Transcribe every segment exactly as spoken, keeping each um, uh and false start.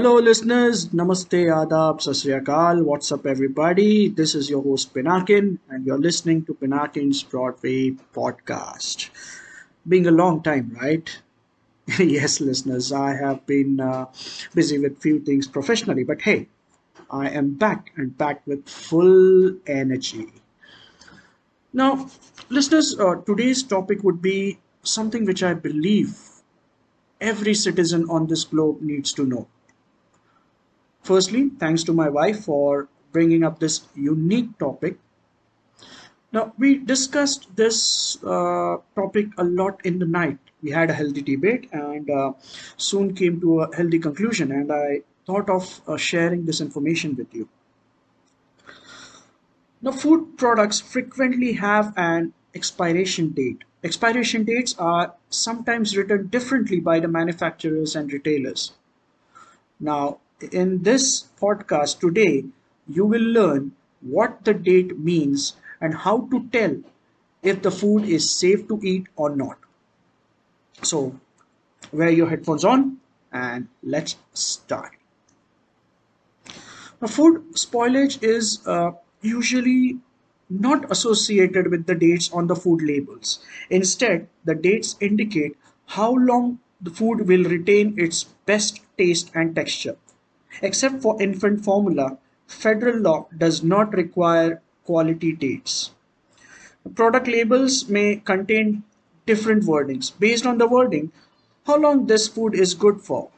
Hello listeners, namaste, adab, sat sri akal, what's up everybody? This is your host Pinakin and you're listening to Pinakin's Broadway podcast. Being a long time, right? Yes listeners, I have been uh, busy with few things professionally, but hey, I am back and back with full energy. Now listeners, uh, today's topic would be something which I believe every citizen on this globe needs to know. Firstly, thanks to my wife for bringing up this unique topic. Now, we discussed this uh, topic a lot in the night. We had a healthy debate and uh, soon came to a healthy conclusion, and I thought of uh, sharing this information with you. Now, food products frequently have an expiration date. Expiration dates are sometimes written differently by the manufacturers and retailers. Now, in this podcast today, you will learn what the date means and how to tell if the food is safe to eat or not. So, wear your headphones on and let's start. Now, food spoilage is uh, usually not associated with the dates on the food labels. Instead, the dates indicate how long the food will retain its best taste and texture. Except for infant formula, federal law does not require quality dates. Product labels may contain different wordings. Based on the wording, how long this food is good for.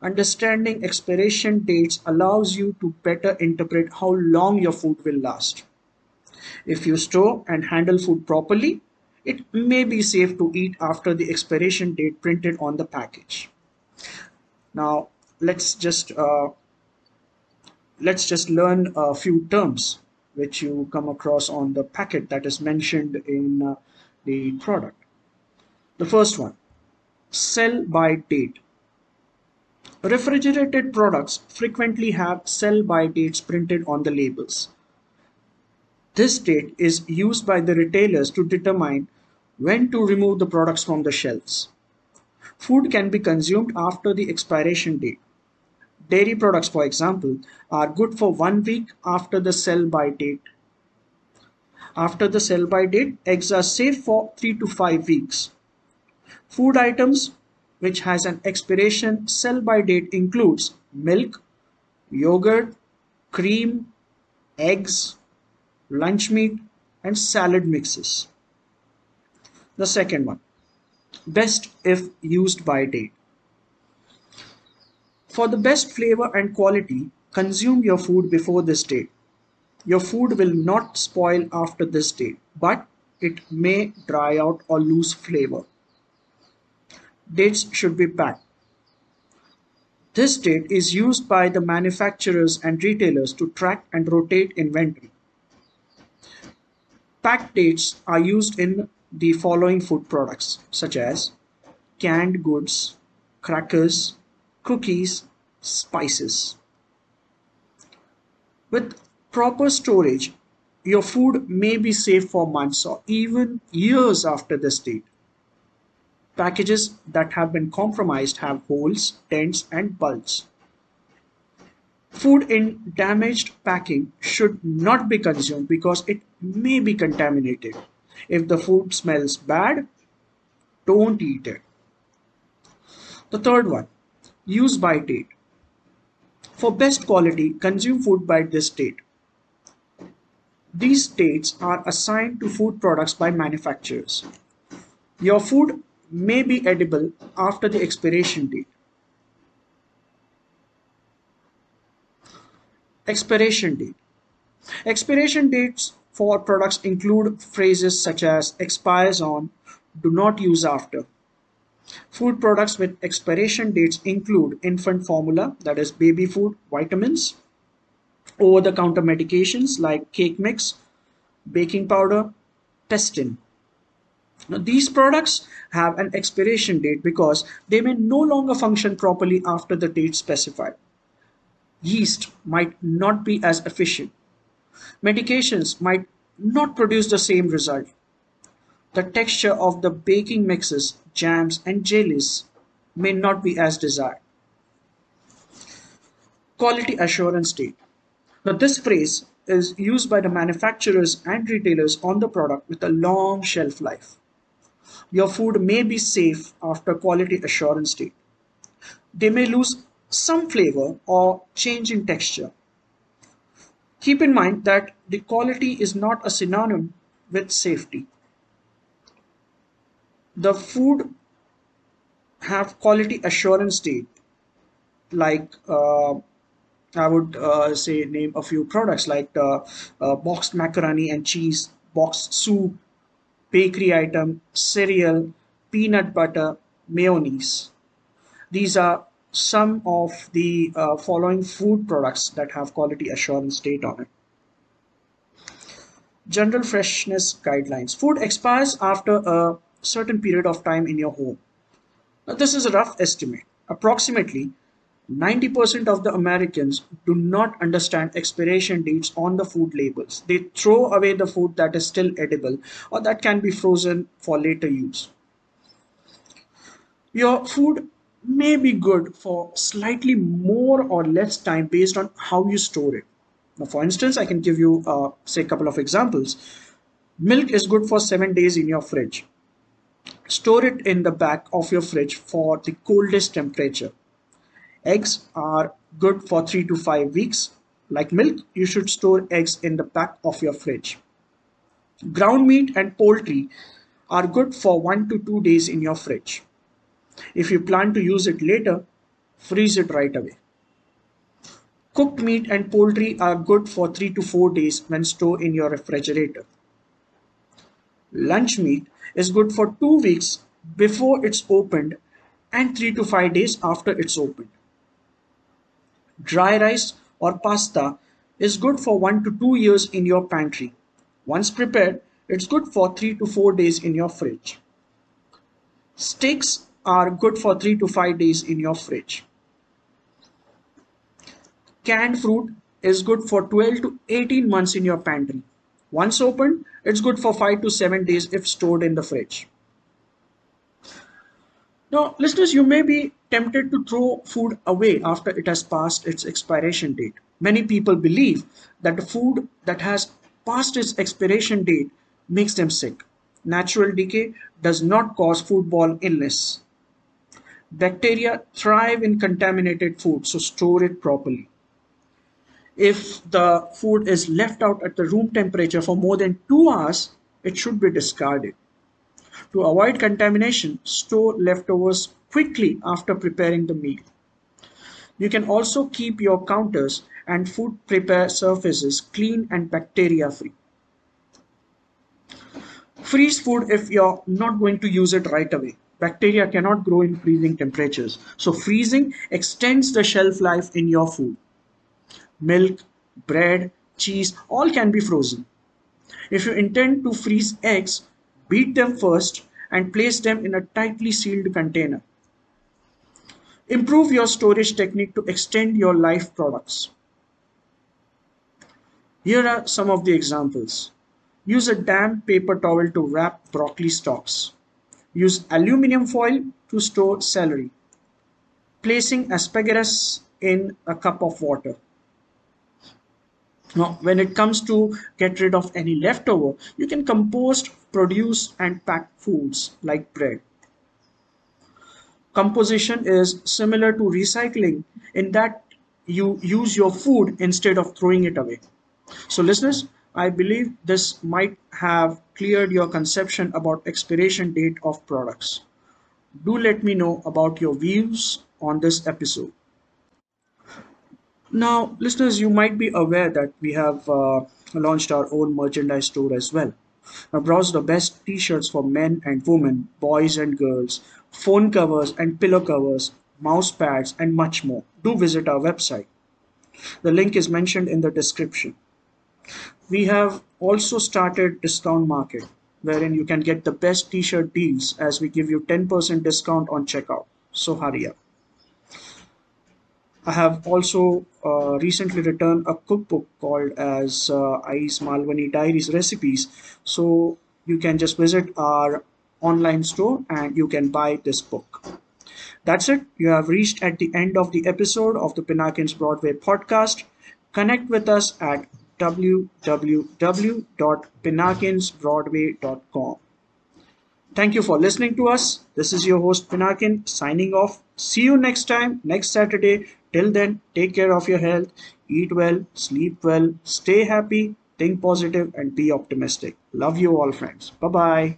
Understanding expiration dates allows you to better interpret how long your food will last. If you store and handle food properly, it may be safe to eat after the expiration date printed on the package. Now, let's just uh, let's just learn a few terms which you come across on the packet that is mentioned in uh, the product. The first one, sell by date. Refrigerated products frequently have sell by dates printed on the labels. This date is used by the retailers to determine when to remove the products from the shelves. Food can be consumed after the expiration date. Dairy products, for example, are good for one week after the sell by date. After the sell by date, eggs are safe for three to five weeks. Food items which has an expiration sell by date includes milk, yogurt, cream, eggs, lunch meat and salad mixes. The second one, best if used by date. For the best flavor and quality, consume your food before this date. Your food will not spoil after this date, but it may dry out or lose flavor. Dates should be packed. This date is used by the manufacturers and retailers to track and rotate inventory. Packed dates are used in the following food products such as canned goods, crackers, cookies, spices. With proper storage, your food may be safe for months or even years after this date. Packages that have been compromised have holes, dents, and bulges. Food in damaged packing should not be consumed because it may be contaminated. If the food smells bad, don't eat it. The third one, use by date. For best quality, consume food by this date. These dates are assigned to food products by manufacturers. Your food may be edible after the expiration date. Expiration date. Expiration dates for products include phrases such as expires on, do not use after. Food products with expiration dates include infant formula, that is baby food, vitamins, over-the-counter medications like cake mix, baking powder, pestin. Now, these products have an expiration date because they may no longer function properly after the date specified. Yeast might not be as efficient. Medications might not produce the same result. The texture of the baking mixes, jams and jellies may not be as desired. quality assurance date. Now this phrase is used by the manufacturers and retailers on the product with a long shelf life. Your food may be safe after quality assurance date. They may lose some flavor or change in texture. Keep in mind that the quality is not a synonym with safety. The food have quality assurance date, like uh, I would uh, say name a few products like uh, uh, boxed macaroni and cheese, boxed soup, bakery item, cereal, peanut butter, mayonnaise. These are some of the uh, following food products that have quality assurance date on it. General freshness guidelines. Food expires after a certain period of time in your home. Now, this is a rough estimate. Approximately ninety percent of the Americans do not understand expiration dates on the food labels. They throw away the food that is still edible or that can be frozen for later use. Your food may be good for slightly more or less time based on how you store it. Now, for instance, I can give you uh, say a couple of examples. Milk is good for seven days in your fridge. Store it in the back of your fridge for the coldest temperature. Eggs are good for three to five weeks. Like milk, you should store eggs in the back of your fridge. Ground meat and poultry are good for one to two days in your fridge. If you plan to use it later, freeze it right away. Cooked meat and poultry are good for three to four days when stored in your refrigerator. Lunch meat is good for two weeks before it's opened and three to five days after it's opened. Dry rice or pasta is good for one to two years in your pantry. Once prepared, it's good for three to four days in your fridge. Steaks are good for three to five days in your fridge. Canned fruit is good for twelve to eighteen months in your pantry. Once opened, it's good for five to seven days if stored in the fridge. Now, listeners, you may be tempted to throw food away after it has passed its expiration date. Many people believe that the food that has passed its expiration date makes them sick. Natural decay does not cause foodborne illness. Bacteria thrive in contaminated food, so store it properly. If the food is left out at the room temperature for more than two hours, it should be discarded. To avoid contamination, store leftovers quickly after preparing the meal. You can also keep your counters and food prepare surfaces clean and bacteria free. Freeze food if you're not going to use it right away. Bacteria cannot grow in freezing temperatures, so freezing extends the shelf life in your food. Milk, bread, cheese, all can be frozen. If you intend to freeze eggs, beat them first and place them in a tightly sealed container. Improve your storage technique to extend your life products. Here are some of the examples. Use a damp paper towel to wrap broccoli stalks. Use aluminum foil to store celery. Placing asparagus in a cup of water. Now, when it comes to get rid of any leftover, you can compost, produce and pack foods like bread. Composition is similar to recycling in that you use your food instead of throwing it away. So listeners, I believe this might have cleared your conception about expiration date of products. Do let me know about your views on this episode. Now, listeners, you might be aware that we have uh, launched our own merchandise store as well. Now, browse the best t-shirts for men and women, boys and girls, phone covers and pillow covers, mouse pads and much more. Do visit our website. The link is mentioned in the description. We have also started discount market, wherein you can get the best t-shirt deals as we give you ten percent discount on checkout. So hurry up. I have also uh, recently written a cookbook called as uh, A E Malvani Diaries Recipes. So you can just visit our online store and you can buy this book. That's it. You have reached at the end of the episode of the Pinakin's Broadway podcast. Connect with us at w w w dot pinakins broadway dot com. Thank you for listening to us. This is your host Pinakin signing off. See you next time, next Saturday. Till then, take care of your health, eat well, sleep well, stay happy, think positive and be optimistic. Love you all, friends. Bye-bye.